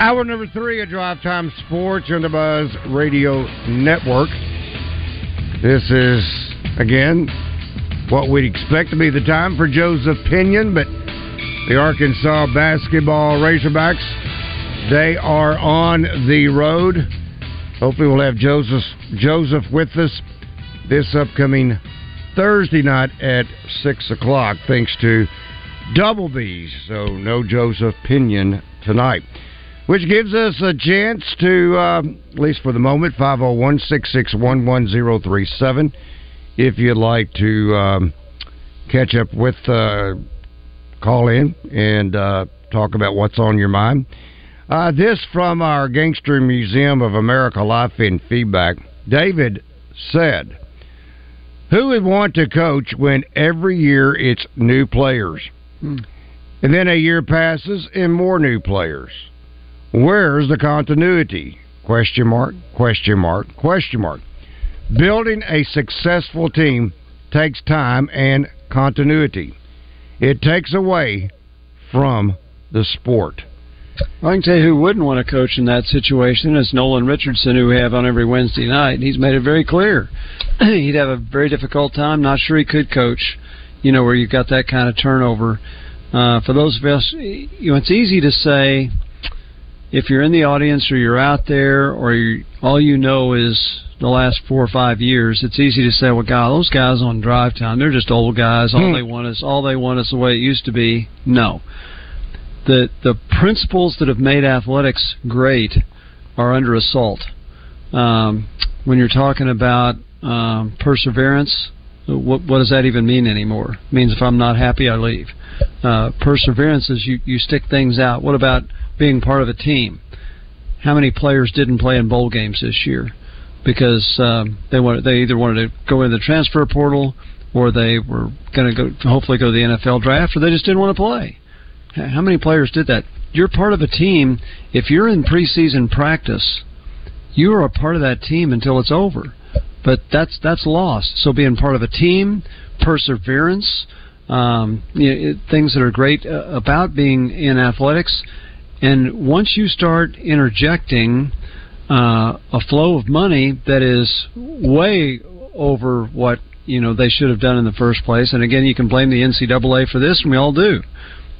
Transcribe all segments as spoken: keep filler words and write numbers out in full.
Hour number three of Drive Time Sports on the Buzz Radio Network. This is, again, what we'd expect to be the time for Joseph Pinion, but the Arkansas basketball Razorbacks, they are on the road. Hopefully we'll have Joseph, Joseph with us this upcoming Thursday night at six o'clock, thanks to Double Bees. So no Joseph Pinion tonight. Which gives us a chance to, uh, at least for the moment, five oh one, six six one, one oh three seven. If you'd like to um, catch up with, uh, call in and uh, talk about what's on your mind. Uh, this from our Gangster Museum of America Life and Feedback. David said, "Who would want to coach when every year it's new players? Hmm. And then a year passes and more new players. Where's the continuity? Question mark, question mark, question mark. Building a successful team takes time and continuity. It takes away from the sport." I can tell you who wouldn't want to coach in that situation. It's Nolan Richardson, who we have on every Wednesday night, and he's made it very clear. He'd have a very difficult time. Not sure he could coach, you know, where you've got that kind of turnover. Uh, for those of us, you know, it's easy to say... If you're in the audience or you're out there or you're, all you know is the last four or five years, it's easy to say, well, God, those guys on Drive Time, they're just old guys. All mm. they want is all they want is the way it used to be. No. The, the principles that have made athletics great are under assault. Um, when you're talking about um, perseverance, what, what does that even mean anymore? It means if I'm not happy, I leave. Uh, perseverance is you, you stick things out. What about being part of a team? How many players didn't play in bowl games this year because um, they wanted, they either wanted to go into the transfer portal or they were going to go hopefully go to the N F L draft, or they just didn't want to play? How many players did that? You're part of a team. If you're in preseason practice, you are a part of that team until it's over. But that's that's lost. So being part of a team, perseverance, um, you know, things that are great about being in athletics. And once you start interjecting uh, a flow of money that is way over what you know they should have done in the first place, and again, you can blame the N C double A for this, and we all do,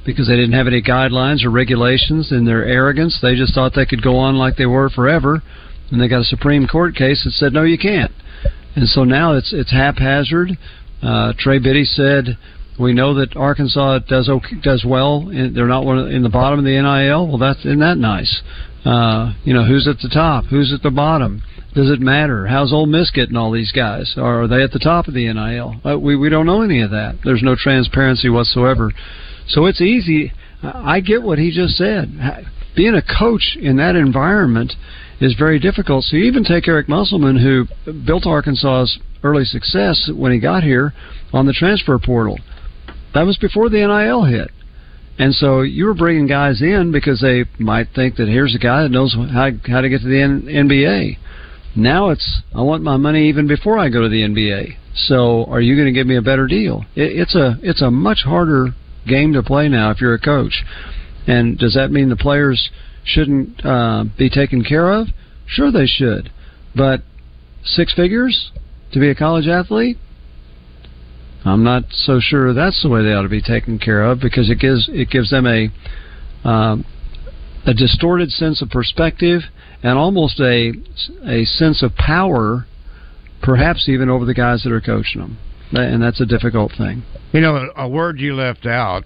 because they didn't have any guidelines or regulations in their arrogance. They just thought they could go on like they were forever, and they got a Supreme Court case that said, no, you can't. And so now it's it's haphazard. Uh, Trey Biddy said... We know that Arkansas does okay, does well. And they're not one of, in the bottom of the N I L. Well, that's isn't that nice? Uh, you know, who's at the top? Who's at the bottom? Does it matter? How's Ole Miss getting all these guys? Or are they at the top of the N I L? Uh, we we don't know any of that. There's no transparency whatsoever. So it's easy. I get what he just said. Being a coach in that environment is very difficult. So you even take Eric Musselman, who built Arkansas's early success when he got here on the transfer portal. That was before the N I L hit. And so you were bringing guys in because they might think that here's a guy that knows how, how to get to the N B A. Now it's, I want my money even before I go to the N B A. So are you going to give me a better deal? It, it's a it's a much harder game to play now if you're a coach. And does that mean the players shouldn't uh, be taken care of? Sure they should. But six figures to be a college athlete? I'm not so sure that's the way they ought to be taken care of, because it gives it gives them a um, a distorted sense of perspective and almost a a sense of power, perhaps even over the guys that are coaching them. And that's a difficult thing. You know, a word you left out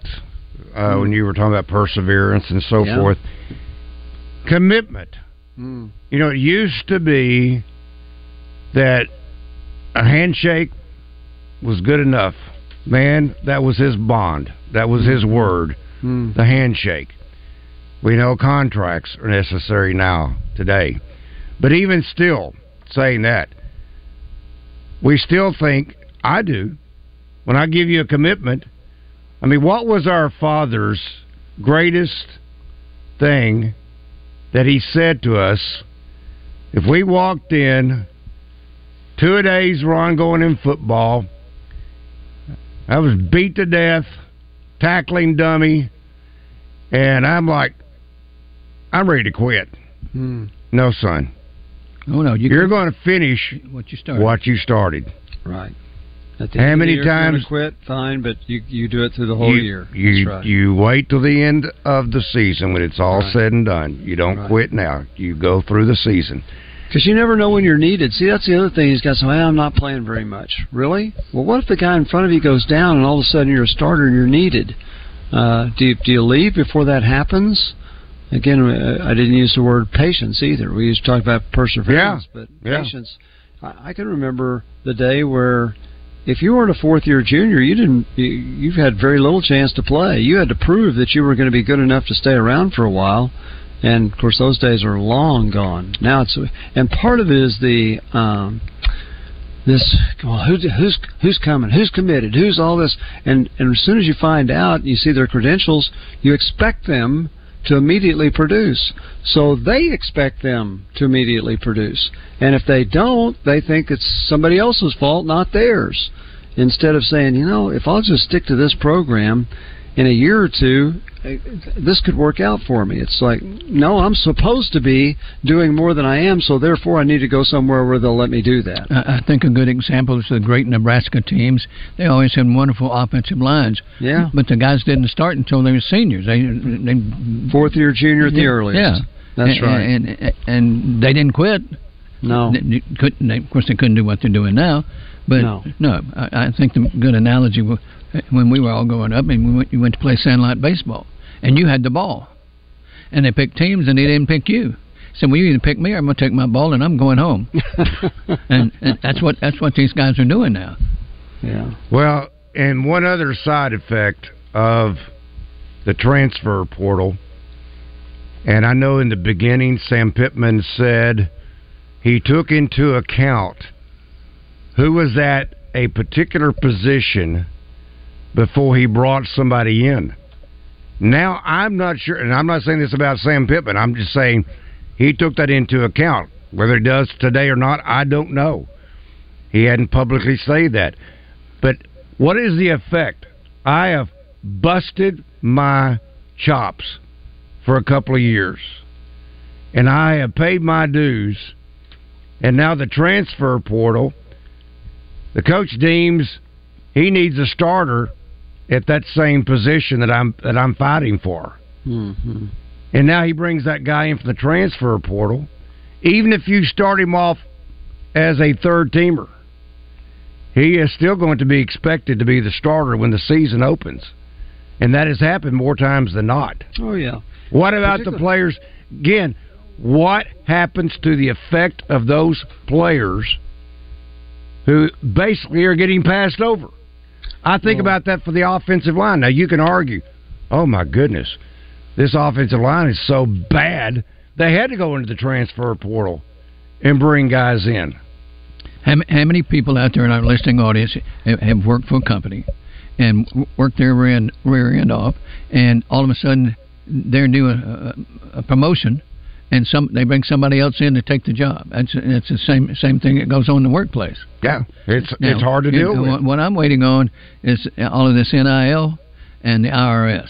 uh, mm. when you were talking about perseverance and so yeah. forth, commitment. Mm. You know, it used to be that a handshake was good enough. Man, that was his bond. That was his word, mm. the handshake. We know contracts are necessary now, today. But even still, saying that, we still think, I do, when I give you a commitment, I mean, what was our father's greatest thing that he said to us? If we walked in, two-a-days were ongoing in football, I was beat to death, tackling dummy, and I'm like, I'm ready to quit. Hmm. No, son. Oh, no, you you're going to finish what you started. What you started. Right. How many times quit? Fine, but you you do it through the whole you, year. You right. you wait till the end of the season when it's all right. said and done. You don't right. quit now. You go through the season. Because you never know when you're needed. See, that's the other thing. He's got some, hey, I'm not playing very much. Really? Well, what if the guy in front of you goes down and all of a sudden you're a starter and you're needed? Uh, do you, do you leave before that happens? Again, I didn't use the word patience either. We used to talk about perseverance, yeah. but yeah. patience. I, I can remember the day where, if you weren't a fourth-year junior, you didn't. You've had very little chance to play. You had to prove that you were going to be good enough to stay around for a while, and of course, those days are long gone. Now it's and part of it is the um, this well, who's who's who's coming, who's committed, who's all this, and and as soon as you find out, you see their credentials, you expect them to immediately produce. So they expect them to immediately produce. And if they don't, they think it's somebody else's fault, not theirs. Instead of saying, you know, if I'll just stick to this program, in a year or two, this could work out for me. It's like, no, I'm supposed to be doing more than I am, so therefore I need to go somewhere where they'll let me do that. I think a good example is the great Nebraska teams. They always had wonderful offensive lines. Yeah. But the guys didn't start until they were seniors. They, they Fourth year, junior at the yeah, earliest. Yeah. That's and, right. And, and, and they didn't quit. No. They couldn't, they, of course, they couldn't do what they're doing now. But, no, no I, I think the good analogy was, when we were all growing up, and we went, you went to play sandlot baseball, and you had the ball, and they picked teams, and they didn't pick you. So, well, you either pick me, or I'm going to take my ball, and I'm going home. and, and that's what that's what these guys are doing now. Yeah. Well, and one other side effect of the transfer portal, and I know in the beginning, Sam Pittman said he took into account who was at a particular position before he brought somebody in. Now, I'm not sure, and I'm not saying this about Sam Pittman. I'm just saying he took that into account. Whether he does today or not, I don't know. He hadn't publicly said that. But what is the effect? I have busted my chops for a couple of years, and I have paid my dues, and now the transfer portal, the coach deems he needs a starter at that same position that I'm that I'm fighting for. Mm-hmm. And now he brings that guy in from the transfer portal, even if you start him off as a third teamer. He is still going to be expected to be the starter when the season opens. And that has happened more times than not. Oh, yeah. What about the players? Again, what happens to the effect of those players who basically are getting passed over? I think oh. about that for the offensive line. Now, you can argue, oh, my goodness, this offensive line is so bad, they had to go into the transfer portal and bring guys in. How, how many people out there in our listening audience have, have worked for a company and worked their rear end, rear end off, and all of a sudden they're due a, a, a promotion, and some they bring somebody else in to take the job? That's it's the same same thing that goes on in the workplace. Yeah, it's now, it's hard to deal it, with. What I'm waiting on is all of this N I L and the I R S.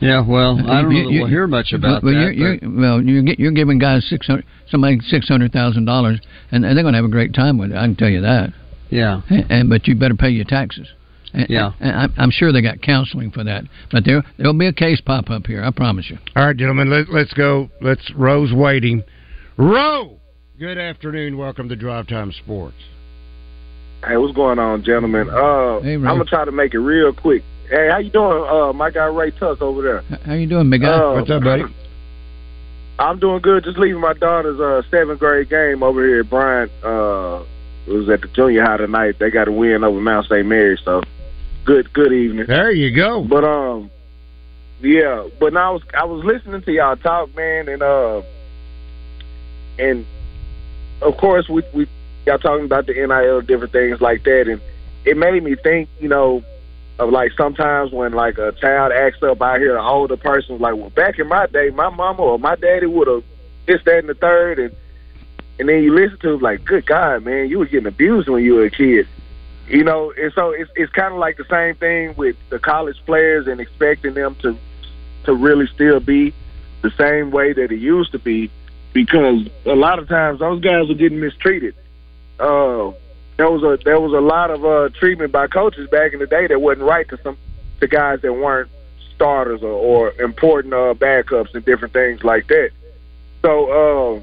yeah, well, I don't you, know that you, we'll hear much about well, that. You're, you're, well, you're, you're giving guys six hundred somebody six hundred thousand dollars, and they're going to have a great time with it. I can tell you that. Yeah. And, but you better pay your taxes. And, yeah. And I'm sure they got counseling for that. But there, there'll be a case pop up here, I promise you. All right, gentlemen, let, let's go. Let's, Ro's waiting. Ro, good afternoon. Welcome to Drive Time Sports. Hey, what's going on, gentlemen? Uh, hey, I'm going to try to make it real quick. Hey, how you doing, uh, my guy Ray Tuck over there? How you doing, Miguel? Uh, What's up, buddy? I'm doing good. Just leaving my daughter's uh, seventh grade game over here at Bryant. Uh, it was at the junior high tonight. They got a win over Mount Saint Mary's, so good, good evening. There you go. But um, yeah. But now I was I was listening to y'all talk, man, and uh, and of course we we. Y'all talking about the N I L, different things like that, and it made me think, you know, of like sometimes when like a child acts up out here, an older person like, well, back in my day, my mama or my daddy would have this, that, and the third, and and then you listen to it like, good God, man, you were getting abused when you were a kid, you know, and so it's it's kind of like the same thing with the college players and expecting them to to really still be the same way that it used to be, because a lot of times those guys are getting mistreated. Uh, there was a there was a lot of uh, treatment by coaches back in the day that wasn't right to some to guys that weren't starters or, or important uh, backups and different things like that. So, uh,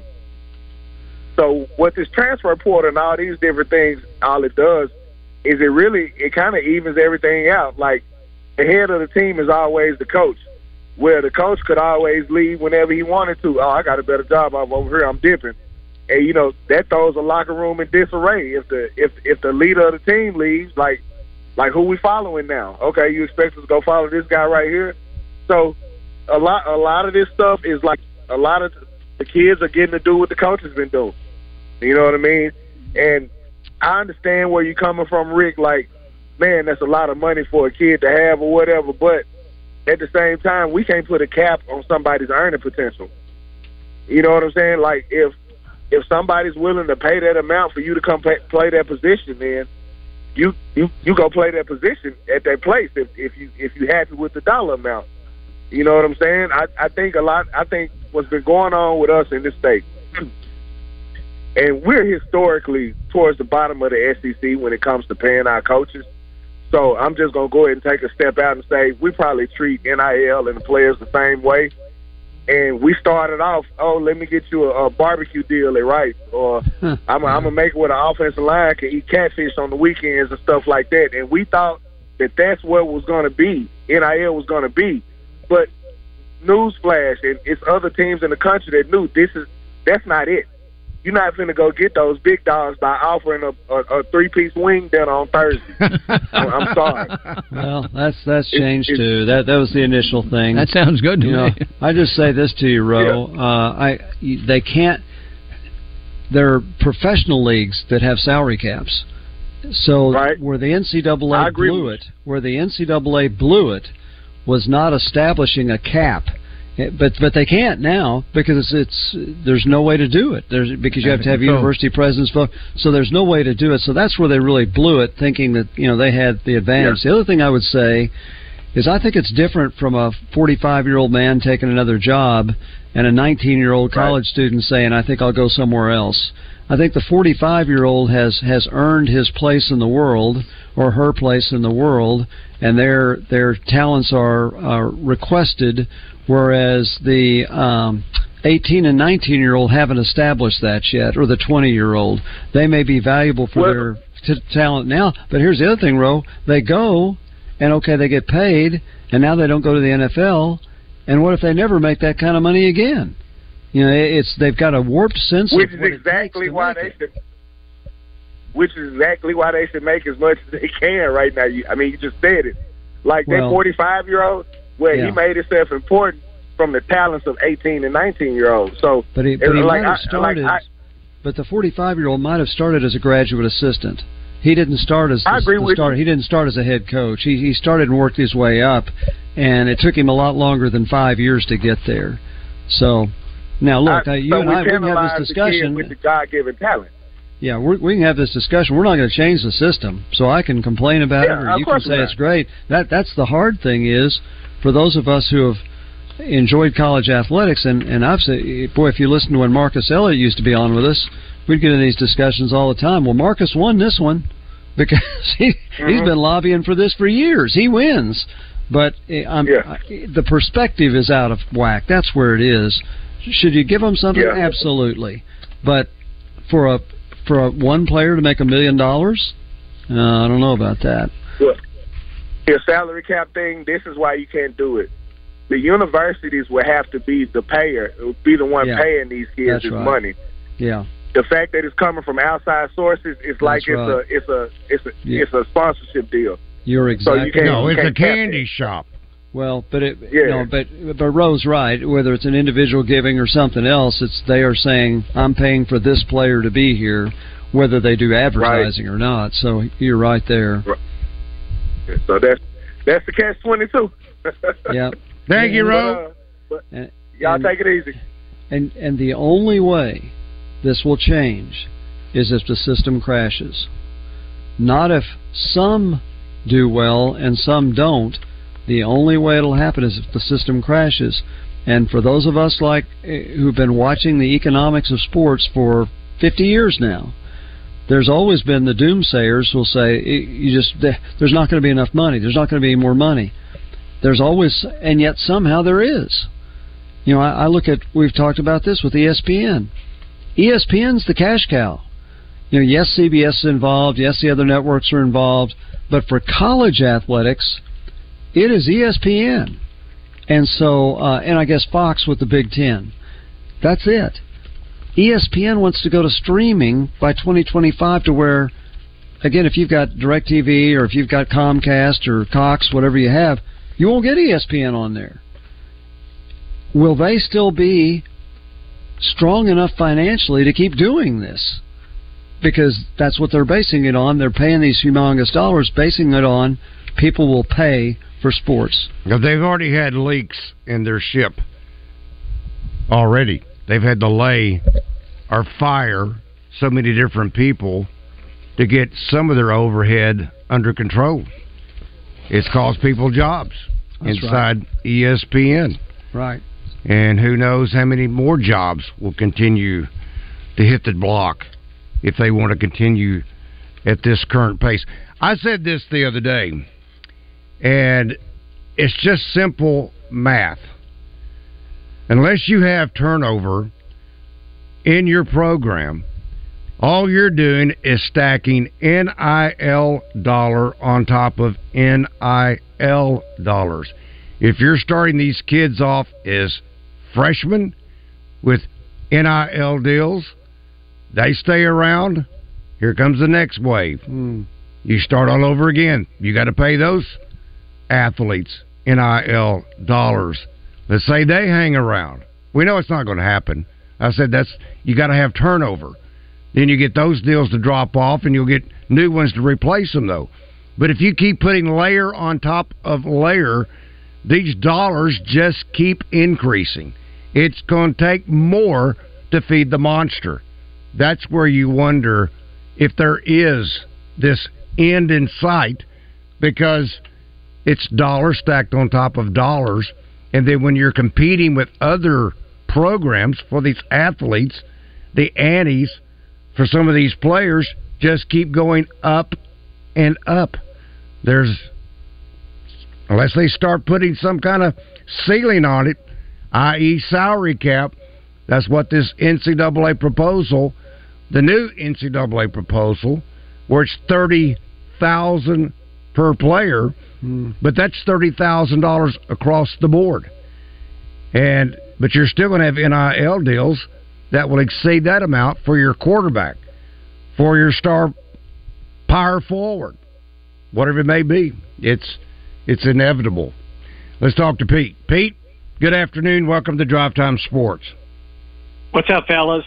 so with this transfer portal and all these different things, all it does is it really it kind of evens everything out. Like the head of the team is always the coach, where the coach could always leave whenever he wanted to. Oh, I got a better job. I'm over here. I'm dipping. And you know that throws a locker room in disarray. If the if if the leader of the team leaves, like like who we following now? Okay, you expect us to go follow this guy right here? So a lot a lot of this stuff is like a lot of the kids are getting to do what the coach has been doing. You know what I mean? And I understand where you're coming from, Rick. Like, man, that's a lot of money for a kid to have or whatever. But at the same time, we can't put a cap on somebody's earning potential. You know what I'm saying? Like if If somebody's willing to pay that amount for you to come play, play that position, then you, you you go play that position at that place if, if you if you happy with the dollar amount. You know what I'm saying? I, I think a lot. I think what's been going on with us in this state, and we're historically towards the bottom of the S E C when it comes to paying our coaches. So I'm just gonna go ahead and take a step out and say we probably treat N I L and the players the same way. And we started off, oh, let me get you a, a barbecue deal at Rice, or I'm going to make it with an offensive line can eat catfish on the weekends and stuff like that. And we thought that that's what was going to be, N I L was going to be. But newsflash, and it's other teams in the country that knew this is that's not it. You're not finna go get those big dogs by offering a, a, a three-piece wing dinner on Thursday. I'm sorry. Well, that's that's changed it's, it's, too. That that was the initial thing. That sounds good to you me. Know, I just say this to you, Ro. Yeah. Uh, I they can't. There are professional leagues that have salary caps. So right. where the N C double A blew it, where the N C double A blew it, was not establishing a cap. But but they can't now because it's, it's there's no way to do it. There's because you have to have university presidents vote. So there's no way to do it. So that's where they really blew it, thinking that you know they had the advantage. Yeah. The other thing I would say is I think it's different from a forty-five-year-old man taking another job and a nineteen-year-old college right. student saying, "I think I'll go somewhere else." I think the forty-five-year-old has has earned his place in the world or her place in the world, and their their talents are, are requested. Whereas the um, eighteen and nineteen-year-old haven't established that yet, or the twenty-year-old. They may be valuable for well, their t- talent now, but here's the other thing, Ro. They go, and okay, they get paid, and now they don't go to the N F L, and what if they never make that kind of money again? You know, it's they've got a warped sense which of what is exactly it why they should, Which is exactly why they should make as much as they can right now. You, I mean, you just said it. Like well, that forty-five-year-old... Well, yeah. he made himself important from the talents of eighteen and nineteen-year-olds. So, but he, but he like, might have started. I, like I, but the forty-five-year-old might have started as a graduate assistant. He didn't start as. The, I agree the with start, He didn't start as a head coach. He he started and worked his way up, and it took him a lot longer than five years to get there. So, now look, I, I, you so and I we can have this discussion with the God-given talent. Yeah, we're, we can have this discussion. We're not going to change the system, so I can complain about yeah, it, or you can say it's great. That that's the hard thing is. For those of us who have enjoyed college athletics, and, and I've said, boy, if you listen to when Marcus Elliott used to be on with us, we'd get in these discussions all the time. Well, Marcus won this one. because he, mm-hmm. he's been lobbying for this for years. He wins. But I'm, yeah. I, the perspective is out of whack. That's where it is. Should you give them something? Yeah. Absolutely. But for a for a one player to make a million dollars, I don't know about that. Look, your salary cap thing, this is why you can't do it. The universities will have to be the payer, be the one yeah. paying these kids this right. money. Yeah. The fact that it's coming from outside sources is like it's right. a it's a it's a yeah. it's a sponsorship deal. You're exactly so you no, it's a candy shop. Well, but it yeah. no, but but Ro's right. Whether it's an individual giving or something else, it's they are saying I'm paying for this player to be here, whether they do advertising right. or not. So you're right there. Right. So that's that's the catch twenty-two. Yeah. Thank you, Ro. But, uh, but and, y'all and, take it easy. And and the only way this will change is if the system crashes. Not if some do well and some don't. The only way it'll happen is if the system crashes. And for those of us like who've been watching the economics of sports for fifty years now, there's always been the doomsayers who'll say, "You just there's not going to be enough money. There's not going to be more money." There's always, and yet somehow there is. You know, I, I look at, we've talked about this with E S P N. E S P N's the cash cow. You know, yes, C B S is involved. Yes, the other networks are involved. But for college athletics, it is E S P N. And so, uh, and I guess Fox with the Big Ten. That's it. E S P N wants to go to streaming by twenty twenty-five to where, again, if you've got DirecTV or if you've got Comcast or Cox, whatever you have, you won't get E S P N on there. Will they still be strong enough financially to keep doing this? Because that's what they're basing it on. They're paying these humongous dollars, basing it on people will pay for sports. Now, they've already had leaks in their ship already. They've had to lay or fire so many different people to get some of their overhead under control. It's cost people jobs That's inside right. E S P N. Right. And who knows how many more jobs will continue to hit the block if they want to continue at this current pace. I said this the other day, and it's just simple math. Unless you have turnover in your program, all you're doing is stacking N I L dollar on top of N I L dollars. If you're starting these kids off as freshmen with N I L deals, they stay around. Here comes the next wave. Mm. You start all over again. You got to pay those athletes N I L dollars. Let's say they hang around. We know it's not going to happen. I said that's you got to have turnover. Then you get those deals to drop off, and you'll get new ones to replace them, though. But if you keep putting layer on top of layer, these dollars just keep increasing. It's going to take more to feed the monster. That's where you wonder if there is this end in sight, because it's dollars stacked on top of dollars. And then when you're competing with other programs for these athletes, the antes for some of these players just keep going up and up. There's, unless they start putting some kind of ceiling on it, that is salary cap, that's what this N C double A proposal, the new N C double A proposal, where it's thirty thousand dollars per player, mm. but that's thirty thousand dollars across the board. And but you're still going to have N I L deals that will exceed that amount for your quarterback, for your star power forward, whatever it may be. It's it's inevitable. Let's talk to Pete. Pete, good afternoon. Welcome to Drive Time Sports. What's up, fellas?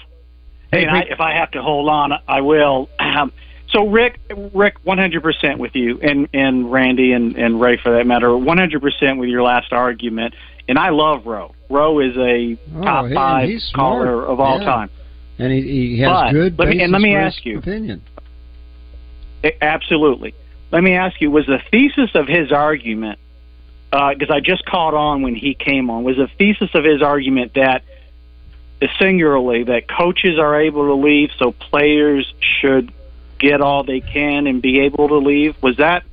Hey, I, if I have to hold on, I will. Um, so, Rick, Rick, one hundred percent with you, and, and Randy and, and Ray, for that matter, one hundred percent with your last argument. And I love Ro. Ro is a top oh, five caller of all yeah. time. And he, he has but good let me, and let me ask you, opinion. It, absolutely. Let me ask you, was the thesis of his argument, because uh, I just caught on when he came on, was the thesis of his argument that, singularly, that coaches are able to leave, so players should get all they can and be able to leave? Was that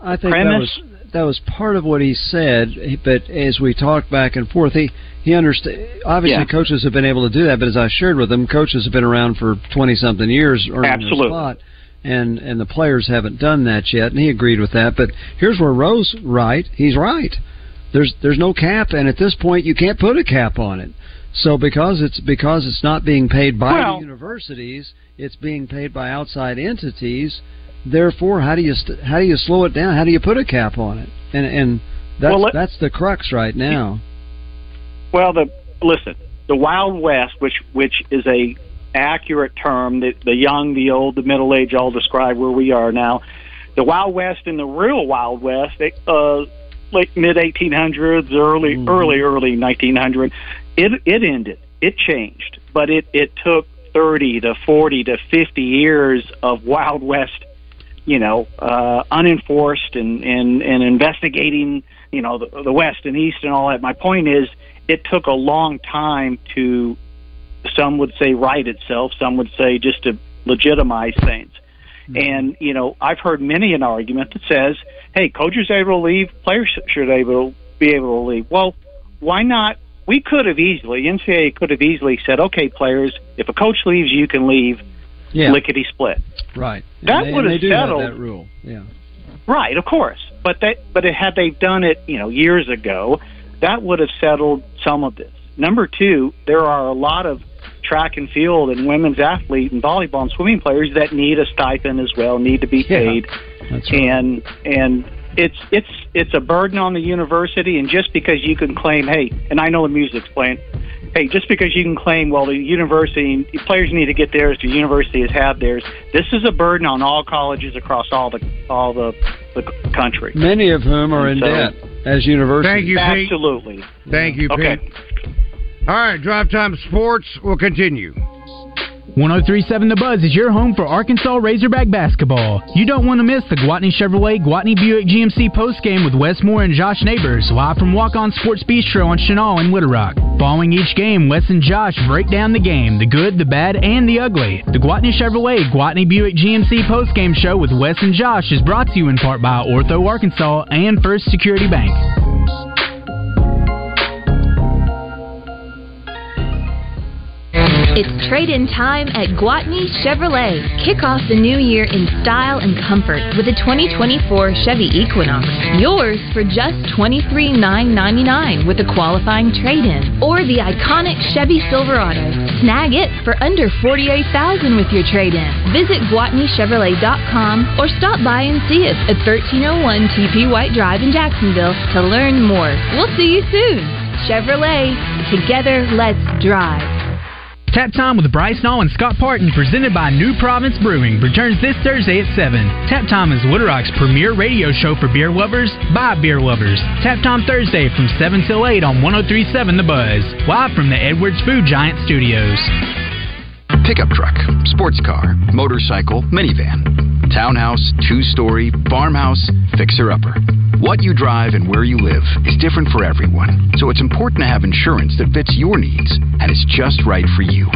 I think premise? That was that was part of what he said, but as we talked back and forth, he, he understood. Obviously, yeah. coaches have been able to do that, but as I shared with him, coaches have been around for twenty-something years earning Absolutely. The spot, and, and the players haven't done that yet, and he agreed with that. But here's where Ro's right. He's right. There's there's no cap, and at this point, you can't put a cap on it. So because it's because it's not being paid by well, the universities, it's being paid by outside entities. Therefore, how do you st- how do you slow it down? How do you put a cap on it? And and that's well, let, that's the crux right now. Well, the listen, the Wild West, which which is a accurate term that the young, the old, the middle age all describe where we are now. The Wild West and the real Wild West, they, uh, late mid eighteen hundreds, early mm-hmm. early early nineteen hundred, it it ended. It changed, but it it took thirty to forty to fifty years of Wild West. You know, uh, unenforced and, and, and investigating, you know, the, the West and East and all that. My point is, it took a long time to, some would say, right itself, some would say just to legitimize things. Mm-hmm. And, you know, I've heard many an argument that says, hey, coaches are able to leave, players should able be able to leave. Well, why not? We could have easily, N C double A could have easily said, okay, players, if a coach leaves, you can leave. Yeah. Lickety split, right? And that would have settled that rule, yeah. Right, of course. But that, but it, had they done it, you know, years ago, that would have settled some of this. Number two, there are a lot of track and field and women's athlete and volleyball and swimming players that need a stipend as well, need to be paid, yeah, that's right. and and it's it's it's a burden on the university. And just because you can claim, hey, and I know the music's playing. Hey, just because you can claim, well, the university, players need to get theirs, the university has had theirs, this is a burden on all colleges across all the all the, the country. Many of whom are and in so, debt as universities. Thank you, Pete. Absolutely. Thank you, okay. Pete. All right, Drive Time Sports will continue. one oh three point seven The Buzz is your home for Arkansas Razorback basketball. You don't want to miss the Gwatney Chevrolet Gwatney Buick G M C postgame with Wes Moore and Josh Neighbors, live from Walk-On Sports Bistro on Chenal in Little Rock. Following each game, Wes and Josh break down the game, the good, the bad, and the ugly. The Gwatney Chevrolet Gwatney Buick G M C postgame show with Wes and Josh is brought to you in part by Ortho Arkansas and First Security Bank. It's trade-in time at Gwatney Chevrolet. Kick off the new year in style and comfort with a twenty twenty-four Chevy Equinox. Yours for just twenty-three thousand nine hundred ninety-nine dollars with a qualifying trade-in. Or the iconic Chevy Silverado. Snag it for under forty-eight thousand dollars with your trade-in. Visit Gwatney Chevrolet dot com or stop by and see us at thirteen oh one T P White Drive in Jacksonville to learn more. We'll see you soon. Chevrolet, together let's drive. Tap Time with Bryce Nall and Scott Parton, presented by New Province Brewing, returns this Thursday at seven. Tap Time is Little Rock's premier radio show for beer lovers by beer lovers. Tap Time Thursday from seven till eight on one oh three point seven The Buzz, live from the Edwards Food Giant Studios. Pickup truck, sports car, motorcycle, minivan, townhouse, two-story, farmhouse, fixer-upper. What you drive and where you live is different for everyone, so it's important to have insurance that fits your needs and is just right for you.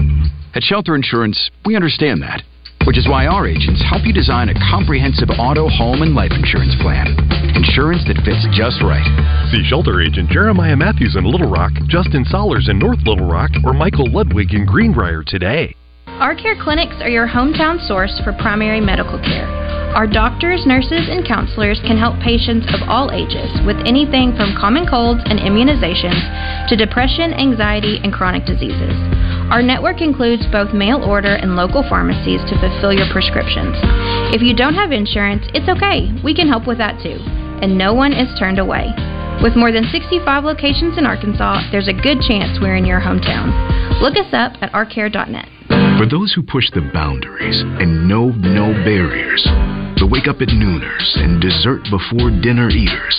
At Shelter Insurance, we understand that, which is why our agents help you design a comprehensive auto, home, and life insurance plan. Insurance that fits just right. See Shelter Agent Jeremiah Matthews in Little Rock, Justin Sollers in North Little Rock, or Michael Ludwig in Greenbrier today. Our care clinics are your hometown source for primary medical care. Our doctors, nurses, and counselors can help patients of all ages with anything from common colds and immunizations to depression, anxiety, and chronic diseases. Our network includes both mail order and local pharmacies to fulfill your prescriptions. If you don't have insurance, it's okay. We can help with that too. And no one is turned away. With more than sixty-five locations in Arkansas, there's a good chance we're in your hometown. Look us up at our care dot net. For those who push the boundaries and know no barriers, the wake-up at nooners and dessert-before-dinner eaters,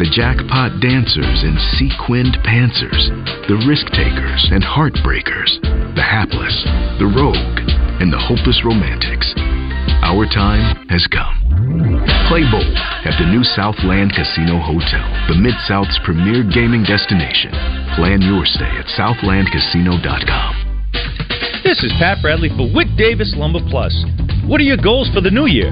the jackpot dancers and sequined pantsers, the risk-takers and heartbreakers, the hapless, the rogue, and the hopeless romantics. Our time has come. Play bold at the new Southland Casino Hotel, the Mid-South's premier gaming destination. Plan your stay at southland casino dot com. This is Pat Bradley for Wick Davis Lumber Plus. What are your goals for the new year?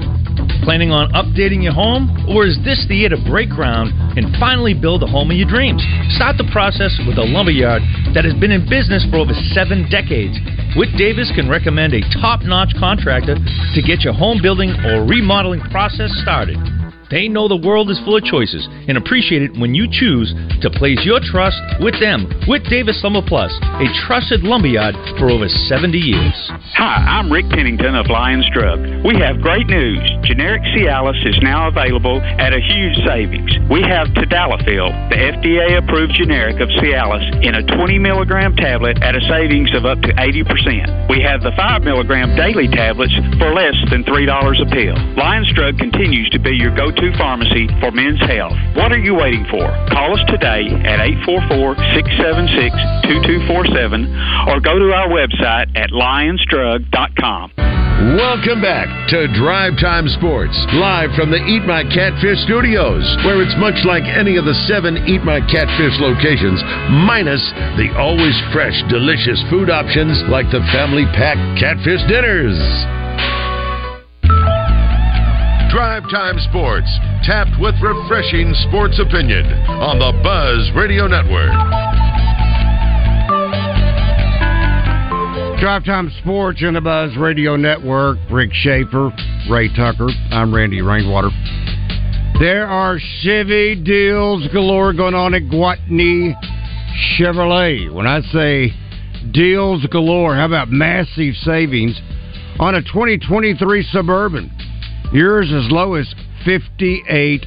Planning on updating your home? Or is this the year to break ground and finally build the home of your dreams? Start the process with a lumberyard that has been in business for over seven decades. Whit Davis can recommend a top-notch contractor to get your home building or remodeling process started. They know the world is full of choices and appreciate it when you choose to place your trust with them. Whit Davis Lumber Plus, a trusted lumberyard for over seventy years. Hi, I'm Rick Pennington of Lions Drug. We have great news. Generic Cialis is now available at a huge savings. We have Tadalafil, the F D A-approved generic of Cialis, in a twenty milligram tablet at a savings of up to eighty percent. We have the five milligram daily tablets for less than three dollars a pill. Lions Drug continues to be your go-to pharmacy for men's health. What are you waiting for? Call us today at eight four four, six seven six, two two four seven or go to our website at lions drug dot com. Welcome back to Drive Time Sports, live from the Eat My Catfish Studios, where it's much like any of the seven Eat My Catfish locations, minus the always fresh, delicious food options like the family pack catfish dinners. Drive Time Sports, tapped with refreshing sports opinion on the Buzz Radio Network. Drive Time Sports and the Buzz Radio Network. Rick Schaefer, Ray Tucker. I'm Randy Rainwater. There are Chevy deals galore going on at Gwatney Chevrolet. When I say deals galore, how about massive savings on a twenty twenty-three Suburban? Yours as low as fifty-eight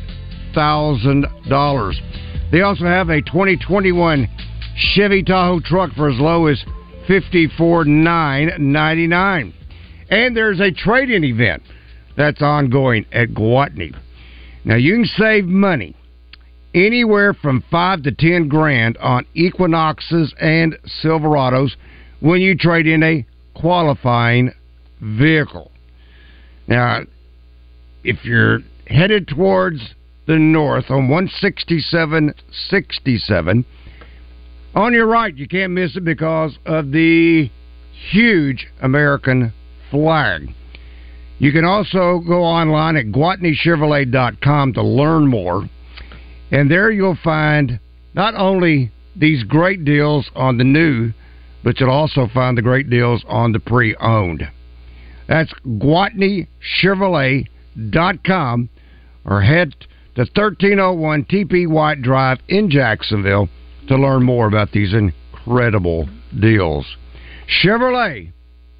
thousand dollars. They also have a twenty twenty-one Chevy Tahoe truck for as low as fifty-four thousand nine hundred ninety-nine dollars. And there's a trade-in event that's ongoing at Gwatney. Now, you can save money anywhere from five to ten grand on Equinoxes and Silverados when you trade in a qualifying vehicle. Now, if you're headed towards the north on one sixty-seven sixty-seven, on your right, you can't miss it because of the huge American flag. You can also go online at gwatney chevrolet dot com to learn more. And there you'll find not only these great deals on the new, but you'll also find the great deals on the pre-owned. That's Gwatney Chevrolet. Dot com, or head to thirteen oh one T P White Drive in Jacksonville to learn more about these incredible deals. Chevrolet,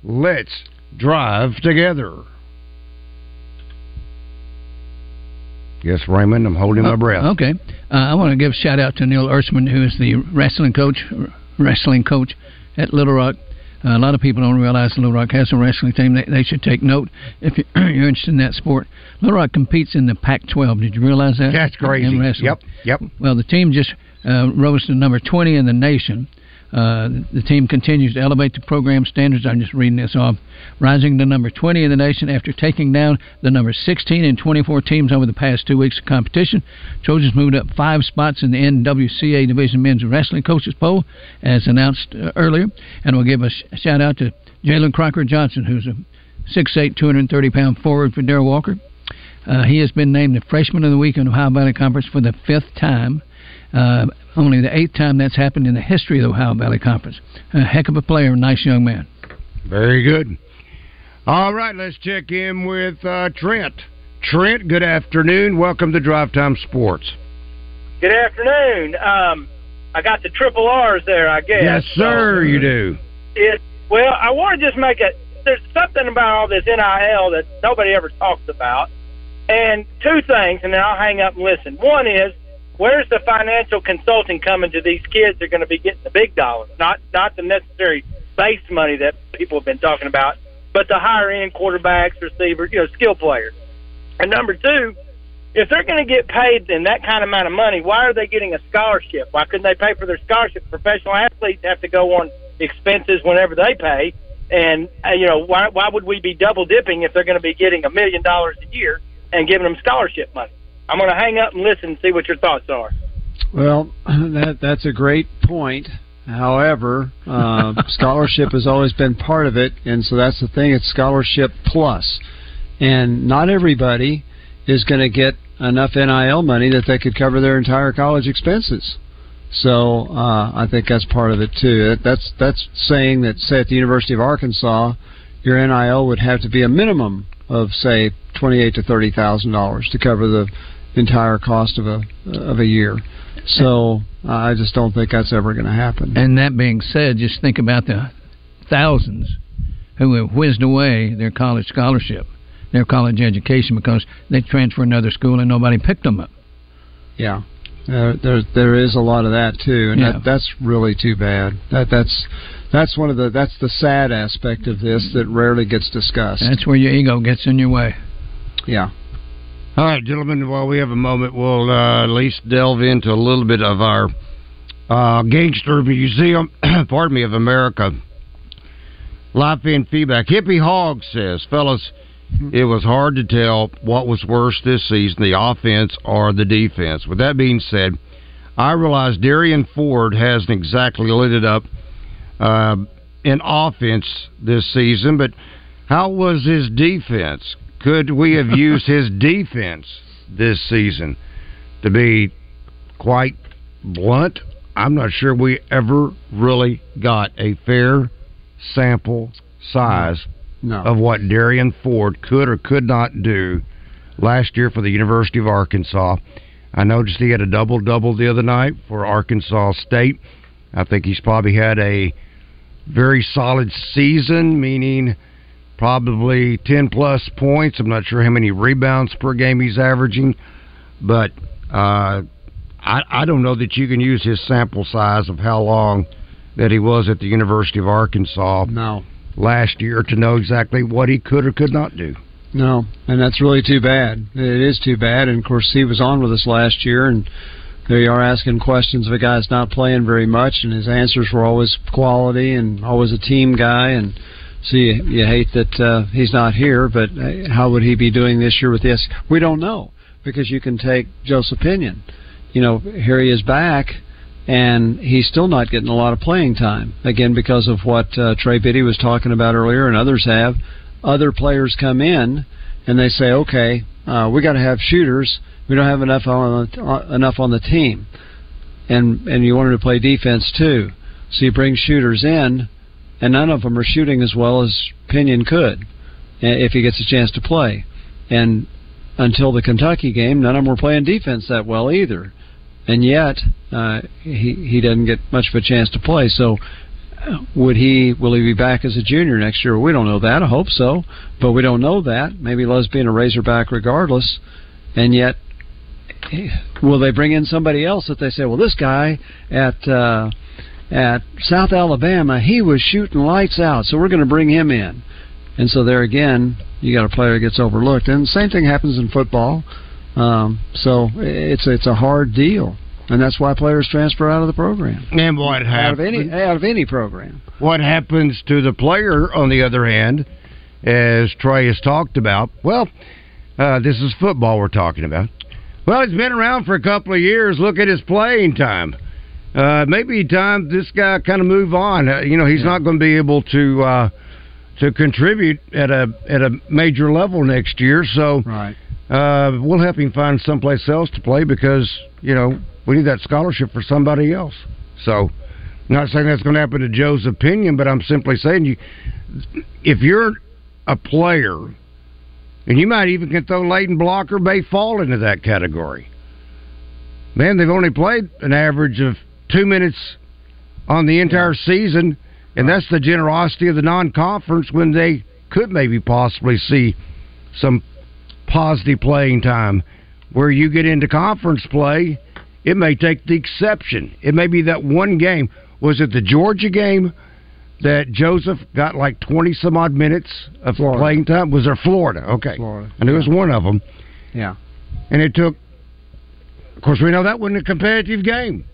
let's drive together. Yes, Raymond, I'm holding uh, my breath. Okay. Uh, I want to give a shout-out to Neil Ertzman, who is the wrestling coach, wrestling coach at Little Rock. A lot of people don't realize Little Rock has a wrestling team. They, they should take note if you're interested in that sport. Little Rock competes in the Pac twelve. Did you realize that? That's crazy. Yep, yep. Well, the team just uh, rose to number twenty in the nation. Uh, the team continues to elevate the program standards. I'm just reading this off. Rising to number twenty in the nation after taking down the number sixteen and twenty-four teams over the past two weeks of competition. Trojans moved up five spots in the N W C A Division Men's Wrestling Coaches Poll, as announced uh, earlier. And we'll give a sh- shout-out to Jalen Crocker Johnson, who's a six foot eight, two hundred thirty pound forward for Darrell Walker. Uh, he has been named the Freshman of the Week in the Ohio Valley Conference for the fifth time. Uh, only the eighth time that's happened in the history of the Ohio Valley Conference. A heck of a player, nice young man. Very good. All right, let's check in with uh, Trent. Trent, good afternoon. Welcome to Drive Time Sports. Good afternoon. Um, I got the triple R's there, I guess. Yes, sir, um, you do. It, well, I want to just make a – there's something about all this N I L that nobody ever talks about. And two things, and then I'll hang up and listen. One is, where's the financial consulting coming to these kids that are going to be getting the big dollars? Not not the necessary base money that people have been talking about, but the higher-end quarterbacks, receivers, you know, skill players. And number two, if they're going to get paid in that kind of amount of money, why are they getting a scholarship? Why couldn't they pay for their scholarship? Professional athletes have to go on expenses whenever they pay. And, uh, you know, why, why would we be double-dipping if they're going to be getting a million dollars a year and giving them scholarship money? I'm going to hang up and listen and see what your thoughts are. Well, that that's a great point. However, uh, scholarship has always been part of it, and so that's the thing. It's scholarship plus. And not everybody is going to get enough N I L money that they could cover their entire college expenses. So uh, I think that's part of it, too. That's, that's saying that, say, at the University of Arkansas, your N I L would have to be a minimum of, say, twenty-eight thousand to thirty thousand dollars to cover the entire cost of a of a year. So uh, I just don't think that's ever going to happen. And that being said, just think about the thousands who have whizzed away their college scholarship, their college education, because they transfer another school and nobody picked them up. Yeah, uh, there there is a lot of that too, and yeah. that, that's really too bad. That that's that's one of the that's the sad aspect of this that rarely gets discussed. That's where your ego gets in your way. Yeah. All right, gentlemen, while we have a moment, we'll uh, at least delve into a little bit of our uh, Gangster Museum, pardon me, of America. Live-in feedback. Hippie Hog says, fellas, it was hard to tell what was worse this season, the offense or the defense. With that being said, I realize Darian Ford hasn't exactly lit it up uh, in offense this season, but how was his defense? Could we have used his defense this season? To be quite blunt, I'm not sure we ever really got a fair sample size no. No. of what Darian Ford could or could not do last year for the University of Arkansas. I noticed he had a double-double the other night for Arkansas State. I think he's probably had a very solid season, meaning probably ten-plus points. I'm not sure how many rebounds per game he's averaging. But uh, I, I don't know that you can use his sample size of how long that he was at the University of Arkansas no. last year to know exactly what he could or could not do. No, and that's really too bad. It is too bad. And, of course, he was on with us last year, and there you are asking questions of a guy that's not playing very much, and his answers were always quality and always a team guy, and so you, you hate that uh, he's not here, but how would he be doing this year with this? We don't know, because you can take Joseph Pinion. You know, here he is back, and he's still not getting a lot of playing time. Again, because of what uh, Trey Biddy was talking about earlier and others have, other players come in, and they say, okay, uh, we got to have shooters. We don't have enough on the, uh, enough on the team. And, and you want him to play defense, too. So you bring shooters in, and none of them are shooting as well as Pinion could if he gets a chance to play. And until the Kentucky game, none of them were playing defense that well either. And yet, uh, he he doesn't get much of a chance to play. So would he? Will he be back as a junior next year? We don't know that. I hope so. But we don't know that. Maybe Lesbian or Razorback regardless. And yet, will they bring in somebody else that they say, well, this guy at... Uh, At South Alabama, he was shooting lights out, so we're going to bring him in. And so there again, you got a player that gets overlooked. And the same thing happens in football. Um, so it's it's a hard deal, and that's why players transfer out of the program. And what happens out of any, out of any program? What happens to the player on the other hand, as Trey has talked about? Well, uh, this is football we're talking about. Well, he's been around for a couple of years. Look at his playing time. Uh, maybe time this guy kind of move on. Uh, you know, he's yeah. not going to be able to uh, to contribute at a at a major level next year. So right. uh, we'll help him find someplace else to play because you know we need that scholarship for somebody else. So, not saying that's going to happen to Joe's opinion, but I'm simply saying you, if you're a player, and you might even can throw Leighton Blocker may fall into that category. Man, they've only played an average of two minutes on the entire season, and that's the generosity of the non-conference when they could maybe possibly see some positive playing time. Where you get into conference play, it may take the exception. It may be that one game. Was it the Georgia game that Joseph got like twenty-some-odd minutes of Florida. playing time? Was there Florida? Okay. Florida. I knew yeah. it was one of them. Yeah. And it took, of course, we know that wasn't a competitive game.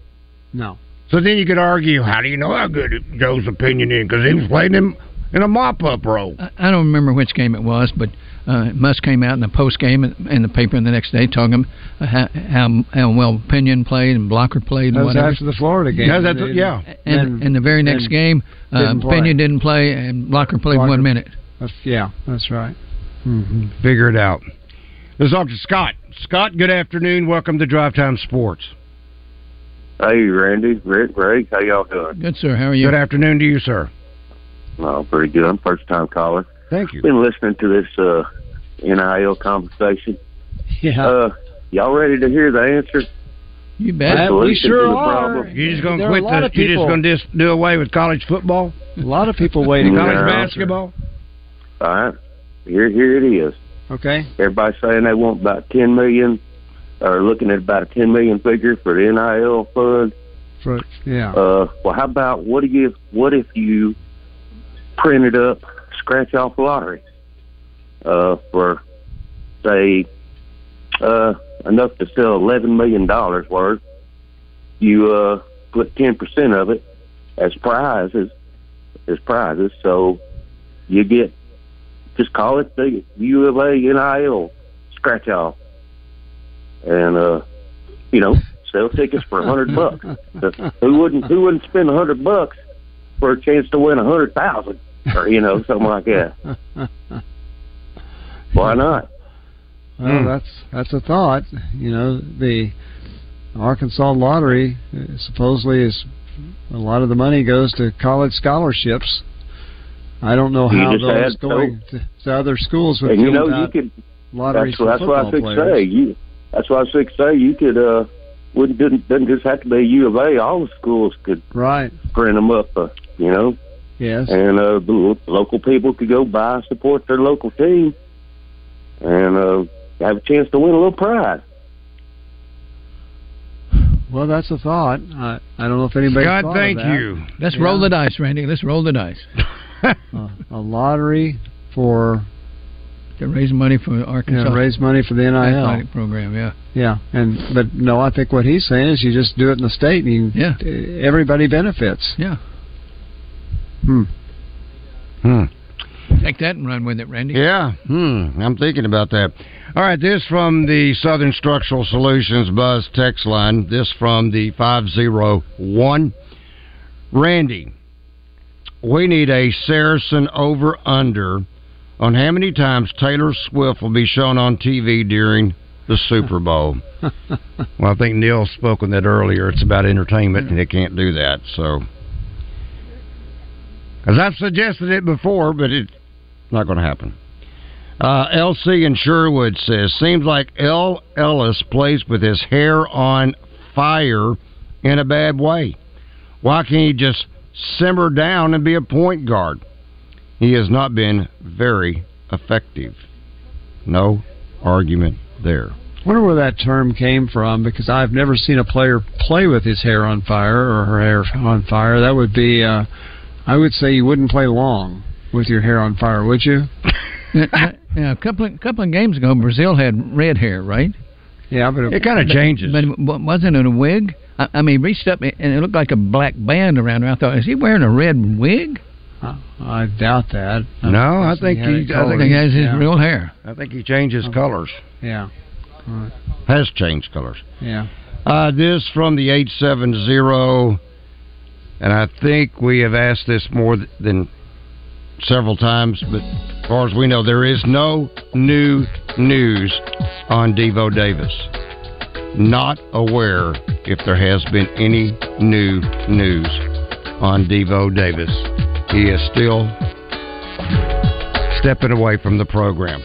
No. So then you could argue, how do you know how good Joe's opinion is? Because he was playing him in a mop-up role. I don't remember which game it was, but Uh, Musk came out in the post game in the paper in the next day talking about how, how, how well Pinion played and Blocker played. That was and after the Florida game. Yeah, that's, yeah. And, and, and the very next game, uh, didn't Pinion didn't play and Blocker played Blocker, one minute. That's, yeah, that's right. Mm-hmm. Figure it out. Let's talk to Scott. Scott, good afternoon. Welcome to Drive Time Sports. Hey, Randy, Rick, Ray, how y'all doing? Good, sir. How are you? Good afternoon to you, sir. Oh, pretty good. I'm first-time caller. Thank you. Been listening to this uh, N I L conversation. Yeah. Uh, y'all ready to hear the answer? You bet. We sure are. You're just going to quit the, You're just going to just do away with college football? A lot of people waiting. College no, basketball? Sir. All right. Here, here it is. Okay. Everybody's saying they want about ten million dollars or looking at about a ten million dollars figure for the N I L fund. Right. Yeah. Uh, well, how about what do you? What if you printed up scratch off lottery uh, for say uh, enough to sell eleven million dollars worth? You uh, put ten percent of it as prizes, as prizes, so you get. Just call it the U of A N I L scratch off, and uh, you know, sell tickets for a hundred bucks. Who wouldn't? Who wouldn't spend a hundred bucks for a chance to win a hundred thousand, or you know, something like that? Why not? Well, mm. that's that's a thought. You know, the Arkansas lottery supposedly is a lot of the money goes to college scholarships. I don't know how those going so, to, to other schools would you know you could lotteries that's, that's what I should say you that's what I should say you could uh wouldn't didn't, didn't just have to be U of A, all the schools could right print them up uh, you know yes and uh the local people could go buy support their local team and uh have a chance to win a little prize. Well, that's a thought. I I don't know if anybody God thought thank of that. You let's yeah. roll the dice, Randy. Let's roll the dice. uh, a lottery for to raise money for Arkansas. Yeah, raise money for the N I L athletic program. Yeah, yeah. And but no, I think what he's saying is you just do it in the state, and you, yeah. everybody benefits. Yeah. Hmm. Hmm. Take that and run with it, Randy. Yeah. Hmm. I'm thinking about that. All right. This from the Southern Structural Solutions Buzz text line. This from the five zero one. Randy, we need a Saracen over-under on how many times Taylor Swift will be shown on T V during the Super Bowl. Well, I think Neil spoke on that earlier. It's about entertainment, and they can't do that. So, as I've suggested it before, but it's not going to happen. Uh, L C in Sherwood says, seems like L. Ellis plays with his hair on fire in a bad way. Why can't he just simmer down and be a point guard? He has not been very effective. No argument there. I wonder where that term came from, because I've never seen a player play with his hair on fire or her hair on fire. That would be, uh, I would say you wouldn't play long with your hair on fire, would you? Yeah, a couple of, couple of games ago, Brazil had red hair, right? Yeah, but it, it kind of changes. But, but wasn't it a wig? I mean, reached up, and it looked like a black band around her. I thought, is he wearing a red wig? Uh, I doubt that. I no, I think he, he I think he has his yeah. real hair. I think he changes okay. colors. Yeah. Right. Has changed colors. Yeah. Uh, this from the eight seven zero, and I think we have asked this more than several times, but as far as we know, there is no new news on Devo Davis. Not aware if there has been any new news on Devo Davis. He is still stepping away from the program.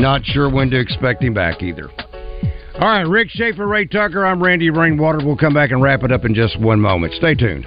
Not sure when to expect him back either. All right, Rick Schaefer, Ray Tucker, I'm Randy Rainwater. We'll come back and wrap it up in just one moment. Stay tuned.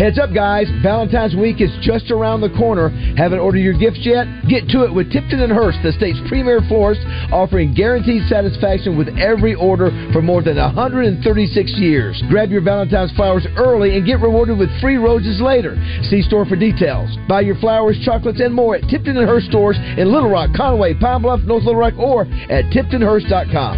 Heads up, guys. Valentine's week is just around the corner. Haven't ordered your gifts yet? Get to it with Tipton and Hearst, the state's premier florist, offering guaranteed satisfaction with every order for more than one hundred thirty-six years. Grab your Valentine's flowers early and get rewarded with free roses later. See store for details. Buy your flowers, chocolates, and more at Tipton and Hearst stores in Little Rock, Conway, Pine Bluff, North Little Rock, or at tipton hearst dot com.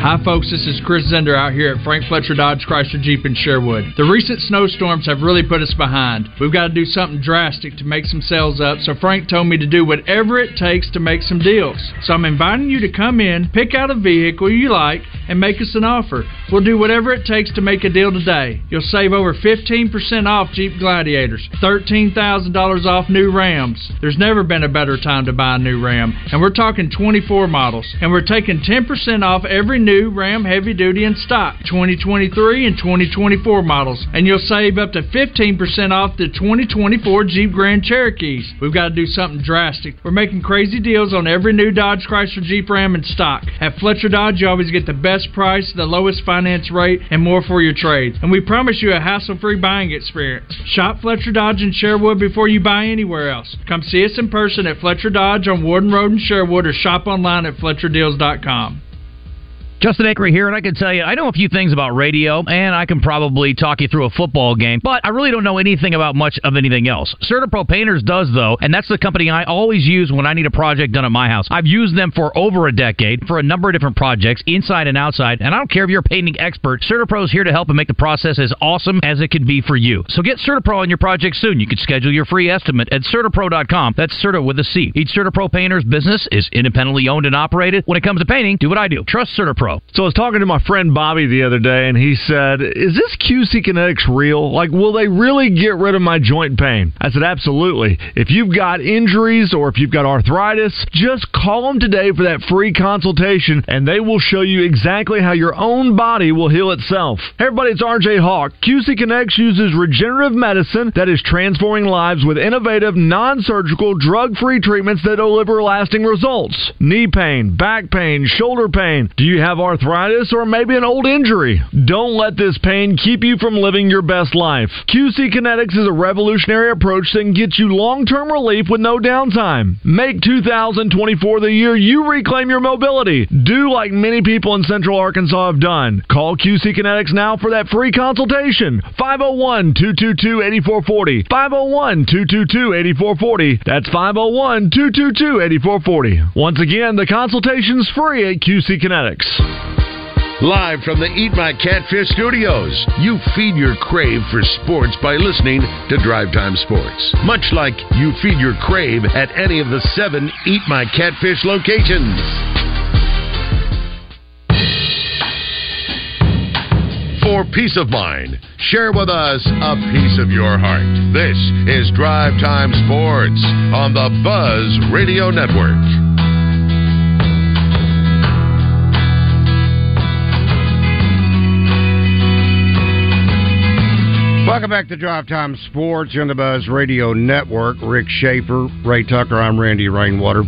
Hi folks, this is Chris Zender out here at Frank Fletcher Dodge Chrysler Jeep in Sherwood. The recent snowstorms have really put us behind. We've got to do something drastic to make some sales up, so Frank told me to do whatever it takes to make some deals. So I'm inviting you to come in, pick out a vehicle you like, and make us an offer. We'll do whatever it takes to make a deal today. You'll save over fifteen percent off Jeep Gladiators, thirteen thousand dollars off new Rams. There's never been a better time to buy a new Ram, and we're talking twenty-four models. And we're taking ten percent off every new New Ram Heavy Duty in stock, twenty twenty-three and twenty twenty-four models, and you'll save up to fifteen percent off the twenty twenty-four Jeep Grand Cherokees. We've got to do something drastic. We're making crazy deals on every new Dodge Chrysler Jeep Ram in stock. At Fletcher Dodge, you always get the best price, the lowest finance rate, and more for your trade. And we promise you a hassle-free buying experience. Shop Fletcher Dodge in Sherwood before you buy anywhere else. Come see us in person at Fletcher Dodge on Warden Road in Sherwood, or shop online at fletcher deals dot com. Justin Ackery here, and I can tell you, I know a few things about radio, and I can probably talk you through a football game, but I really don't know anything about much of anything else. CertaPro Painters does, though, and that's the company I always use when I need a project done at my house. I've used them for over a decade for a number of different projects, inside and outside, and I don't care if you're a painting expert, CertaPro's here to help and make the process as awesome as it can be for you. So get CertaPro on your project soon. You can schedule your free estimate at certa pro dot com. That's Certa with a C. Each CertaPro Painters business is independently owned and operated. When it comes to painting, do what I do. Trust CertaPro. So I was talking to my friend Bobby the other day, and he said, is this Q C Kinetics real? Like, will they really get rid of my joint pain? I said, absolutely. If you've got injuries or if you've got arthritis, just call them today for that free consultation, and they will show you exactly how your own body will heal itself. Hey everybody, it's R J Hawk. Q C Kinetics uses regenerative medicine that is transforming lives with innovative, non-surgical, drug-free treatments that deliver lasting results. Knee pain, back pain, shoulder pain. Do you have have arthritis or maybe an old injury? Don't let this pain keep you from living your best life. Q C Kinetics is a revolutionary approach that can get you long-term relief with no downtime. Make two thousand twenty-four the year you reclaim your mobility. Do like many people in Central Arkansas have done. Call Q C Kinetics now for that free consultation. five oh one, two two two, eight four four oh. five oh one, two two two, eight four four oh. That's five oh one, two two two, eight four four oh. Once again, the consultation's free at Q C Kinetics. Live from the Eat My Catfish Studios, you feed your crave for sports by listening to Drive Time Sports. Much like you feed your crave at any of the seven Eat My Catfish locations. For peace of mind, share with us a piece of your heart. This is Drive Time Sports on the Buzz Radio Network. Welcome back to Drive Time Sports on the Buzz Radio Network. Rick Schaefer, Ray Tucker, I'm Randy Rainwater.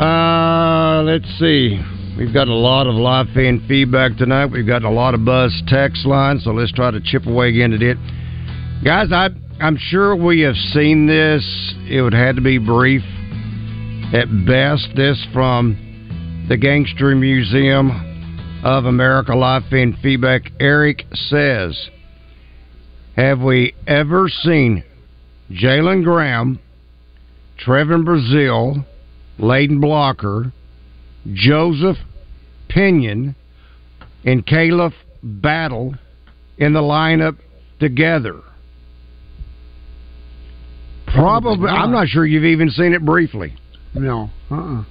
Uh, let's see. We've got a lot of live fan feedback tonight. We've got a lot of Buzz text lines, so let's try to chip away again at it. Guys, I, I'm sure we have seen this. It would have to be brief at best. This from the Gangster Museum of America live fan feedback. Eric says, have we ever seen Jalen Graham, Trevin Brazil, Leighton Blocker, Joseph Pinion, and Caleb Battle in the lineup together? Probably. I'm not sure you've even seen it briefly. No. Uh-uh.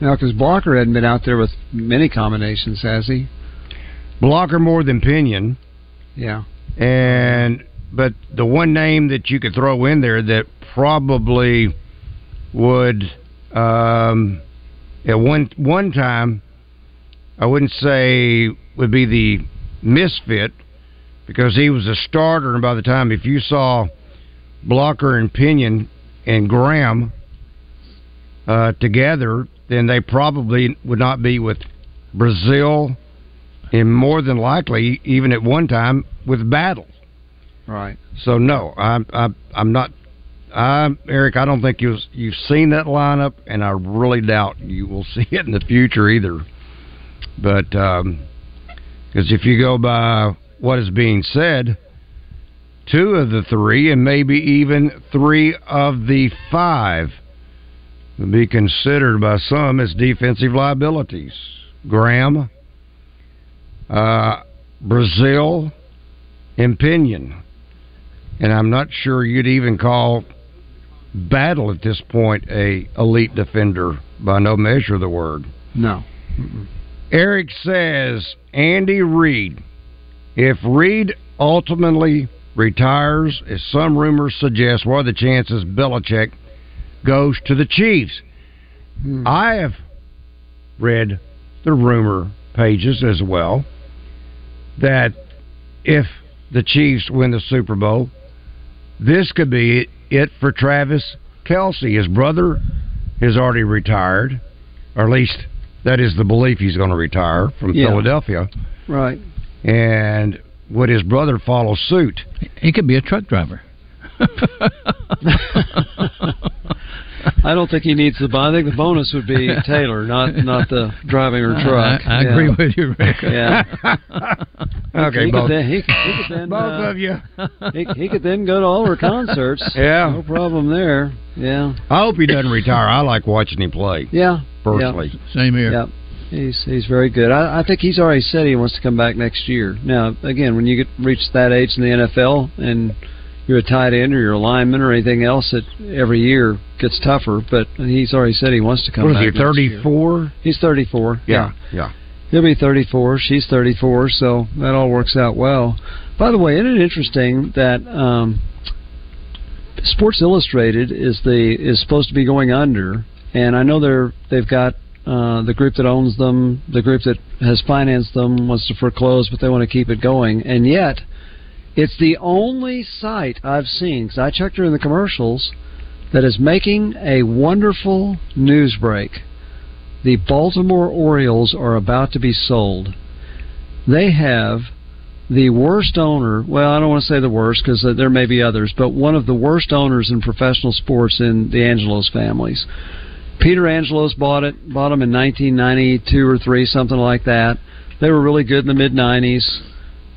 Now, because Blocker hadn't been out there with many combinations, has he? Blocker more than Pinion. Yeah. And but the one name that you could throw in there that probably would, um, at one one time, I wouldn't say would be the misfit, because he was a starter, and by the time if you saw Blocker and Pinion and Graham uh, together, then they probably would not be with Brazil and more than likely, even at one time, with Battle. Right. So no, I'm I'm, I'm not. I'm Eric. I don't think you've you've seen that lineup, and I really doubt you will see it in the future either. But because um, if you go by what is being said, two of the three, and maybe even three of the five, will be considered by some as defensive liabilities. Graham, uh, Brazil, and Pinion. And I'm not sure you'd even call Battle at this point a elite defender by no measure of the word. No. Mm-mm. Eric says, Andy Reid. If Reid ultimately retires, as some rumors suggest, what are the chances Belichick goes to the Chiefs? Mm. I have read the rumor pages as well that if the Chiefs win the Super Bowl, this could be it for Travis Kelce. His brother is already retired, or at least that is the belief he's going to retire from yeah. Philadelphia. Right. And would his brother follow suit? He could be a truck driver. I don't think he needs the bonus. I think the bonus would be Taylor, not not the driving or truck. I, I yeah. agree with you, Rick. Yeah. Okay, he both. Could then, he, he could then, both uh, of you. He, he could then go to all our concerts. Yeah. No problem there. Yeah. I hope he doesn't retire. I like watching him play. Yeah. Personally. Yeah. Same here. Yeah. He's he's very good. I, I think he's already said he wants to come back next year. Now, again, when you get reach that age in the N F L and you're a tight end or you're a lineman or anything else, it every year gets tougher. But he's already said he wants to come what back. What is he, thirty-four? He's thirty-four. Yeah, yeah. He'll be thirty-four. She's thirty-four. So that all works out well. By the way, isn't it interesting that um, Sports Illustrated is the is supposed to be going under, and I know they're they've got uh, the group that owns them, the group that has financed them wants to foreclose, but they want to keep it going, and yet. It's the only site I've seen, because I checked during the commercials, that is making a wonderful news break. The Baltimore Orioles are about to be sold. They have the worst owner, well, I don't want to say the worst, because there may be others, but one of the worst owners in professional sports in the Angelos families. Peter Angelos bought it, bought them in nineteen ninety-two or three, something like that. They were really good in the mid-nineties.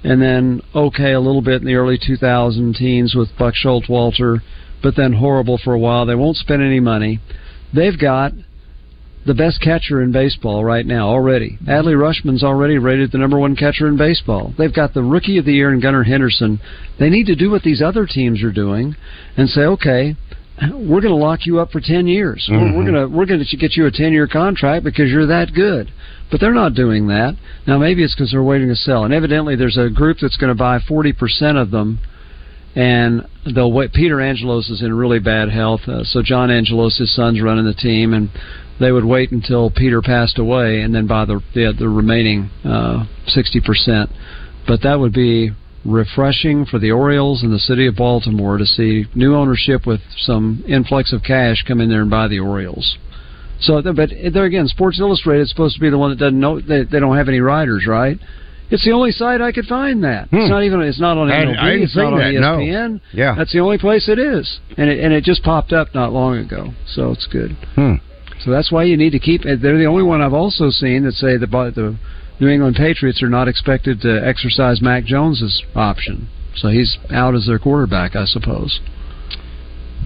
And then okay a little bit in the early two thousand teens with Buck Showalter, but then horrible for a while. They won't spend any money. They've got the best catcher in baseball right now already. Adley Rushman's already rated the number one catcher in baseball. They've got the Rookie of the Year in Gunnar Henderson. They need to do what these other teams are doing and say, okay, we're going to lock you up for ten years. Mm-hmm. We're, we're going to we're going to get you a ten-year contract because you're that good. But they're not doing that. Now, maybe it's because they're waiting to sell. And evidently, there's a group that's going to buy forty percent of them. And they'll wait. Peter Angelos is in really bad health. Uh, so John Angelos, his son's running the team. And they would wait until Peter passed away and then buy the, the, the remaining uh, sixty percent. But that would be refreshing for the Orioles and the city of Baltimore to see new ownership with some influx of cash come in there and buy the Orioles. So, but there again, Sports Illustrated is supposed to be the one that doesn't know they, they don't have any writers, right? It's the only site I could find that. Hmm. It's not even. It's not on M L B. It's not on that, E S P N. No. Yeah, that's the only place it is, and it, and it just popped up not long ago. So it's good. Hmm. So that's why you need to keep. They're the only one I've also seen that say the the New England Patriots are not expected to exercise Mac Jones's option. So he's out as their quarterback, I suppose.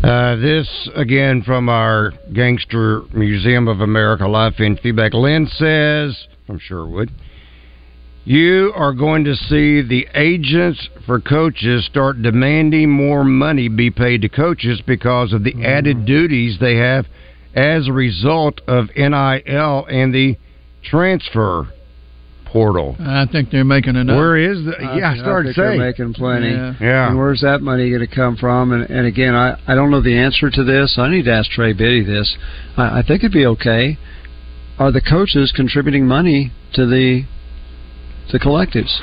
Uh, this, again, from our Gangster Museum of America live feedback. Lynn says, from Sherwood, you are going to see the agents for coaches start demanding more money be paid to coaches because of the added duties they have as a result of N I L and the transfer portal. I think they're making enough. Where is the? I yeah, think, I started I think saying they're making plenty. Yeah. yeah. And where's that money going to come from? And, and again, I, I don't know the answer to this. I need to ask Trey Biddy this. I, I think it'd be okay. Are the coaches contributing money to the the collectives?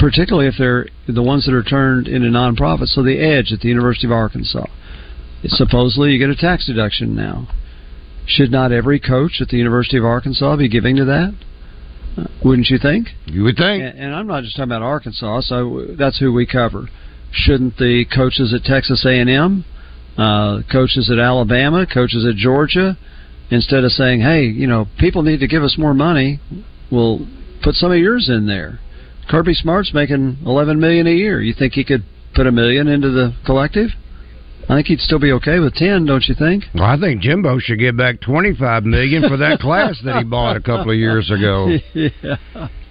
Particularly if they're the ones that are turned into nonprofits. So the Edge at the University of Arkansas. It's supposedly you get a tax deduction now. Should not every coach at the University of Arkansas be giving to that? Wouldn't you think? You would think. And, and I'm not just talking about Arkansas, so that's who we cover. Shouldn't the coaches at Texas A and M, uh, coaches at Alabama, coaches at Georgia, instead of saying, hey, you know, people need to give us more money, we'll put some of yours in there. Kirby Smart's making eleven million dollars a year. You think he could put a million into the collective? I think he'd still be okay with ten, don't you think? Well, I think Jimbo should give back twenty-five million dollars for that class that he bought a couple of years ago. Yeah.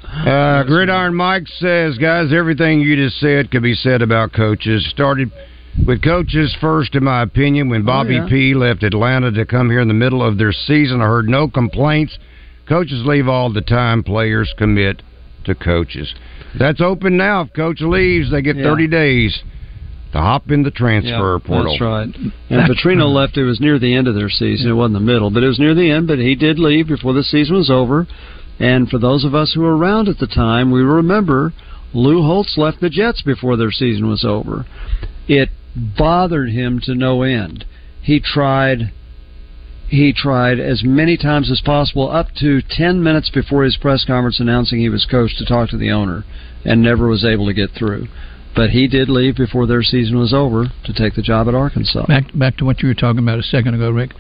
Uh, Gridiron Mike says, guys, everything you just said could be said about coaches. Started with coaches first, in my opinion, when Bobby oh, yeah. P. left Atlanta to come here in the middle of their season. I heard no complaints. Coaches leave all the time. Players commit to coaches. That's open now. If coach leaves, they get yeah. thirty days. To hop in the transfer yep, portal. That's right. And Petrino left, it was near the end of their season. It wasn't the middle, but it was near the end. But he did leave before the season was over. And for those of us who were around at the time, we remember Lou Holtz left the Jets before their season was over. It bothered him to no end. He tried, he tried as many times as possible, up to ten minutes before his press conference announcing he was coach, to talk to the owner, and never was able to get through. But he did leave before their season was over to take the job at Arkansas. Back back to what you were talking about a second ago, Rick.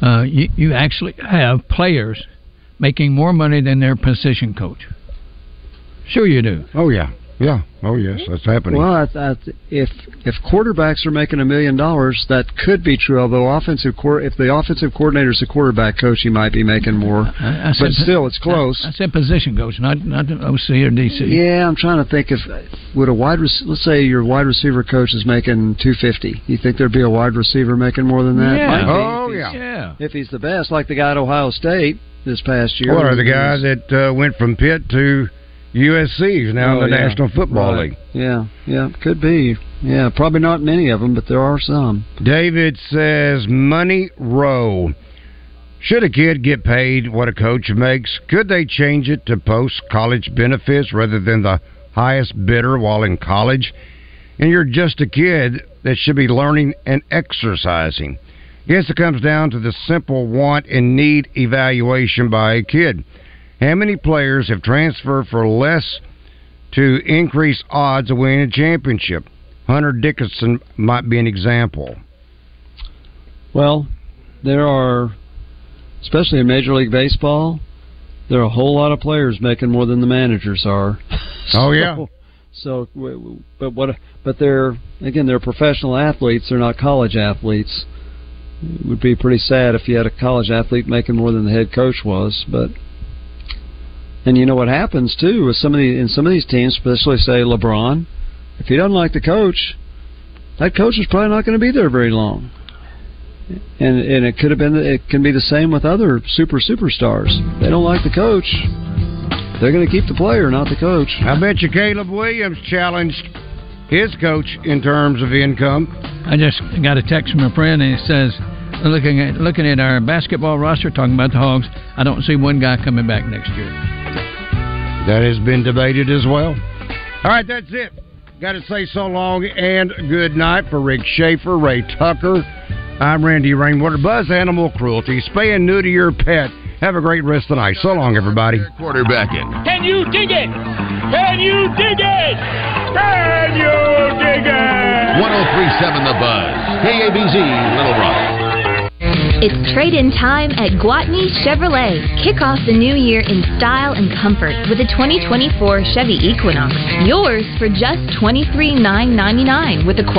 Uh, you, you actually have players making more money than their position coach. Sure you do. Oh, yeah. Yeah. Oh, yes. That's happening. Well, I, I, if if quarterbacks are making a million dollars, that could be true, although offensive if the offensive coordinator is the quarterback coach, he might be making more. I, I said, but still, it's close. I, I said position coach, not, not O C or D C. Yeah, I'm trying to think if would a wide rec- let's say your wide receiver coach is making two hundred fifty dollars. You think there'd be a wide receiver making more than that? Yeah. Oh, if yeah. yeah. If he's the best, like the guy at Ohio State this past year. Or the guy was, that uh, went from Pitt to U S C is now oh, in the yeah. National Football right. League. Yeah, yeah, could be. Yeah, probably not many of them, but there are some. David says, money row. Should a kid get paid what a coach makes? Could they change it to post-college benefits rather than the highest bidder while in college? And you're just a kid that should be learning and exercising. I guess it comes down to the simple want and need evaluation by a kid. How many players have transferred for less to increase odds of winning a championship? Hunter Dickinson might be an example. Well, there are, especially in Major League Baseball, there are a whole lot of players making more than the managers are. so, oh yeah. So, but what? But they're again, they're professional athletes. They're not college athletes. It would be pretty sad if you had a college athlete making more than the head coach was, but. And you know what happens, too, with some of the, in some of these teams, especially, say, LeBron, if he doesn't like the coach, that coach is probably not going to be there very long. And and it could have been, it can be the same with other super superstars. They don't like the coach. They're going to keep the player, not the coach. I bet you Caleb Williams challenged his coach in terms of income. I just got a text from a friend, and he says, looking at looking at our basketball roster, talking about the Hogs, I don't see one guy coming back next year. That has been debated as well. All right, that's it. Got to say so long and good night for Rick Schaefer, Ray Tucker. I'm Randy Rainwater. Buzz Animal Cruelty. Spay and neuter your pet. Have a great rest of the night. So long, everybody. Quarterbacking. Can you dig it? Can you dig it? Can you dig it? one oh three point seven The Buzz. K A B Z, Little Rock. It's trade-in time at Gwatney Chevrolet. Kick off the new year in style and comfort with a twenty twenty-four Chevy Equinox. Yours for just twenty-three thousand nine hundred ninety-nine dollars with a quality.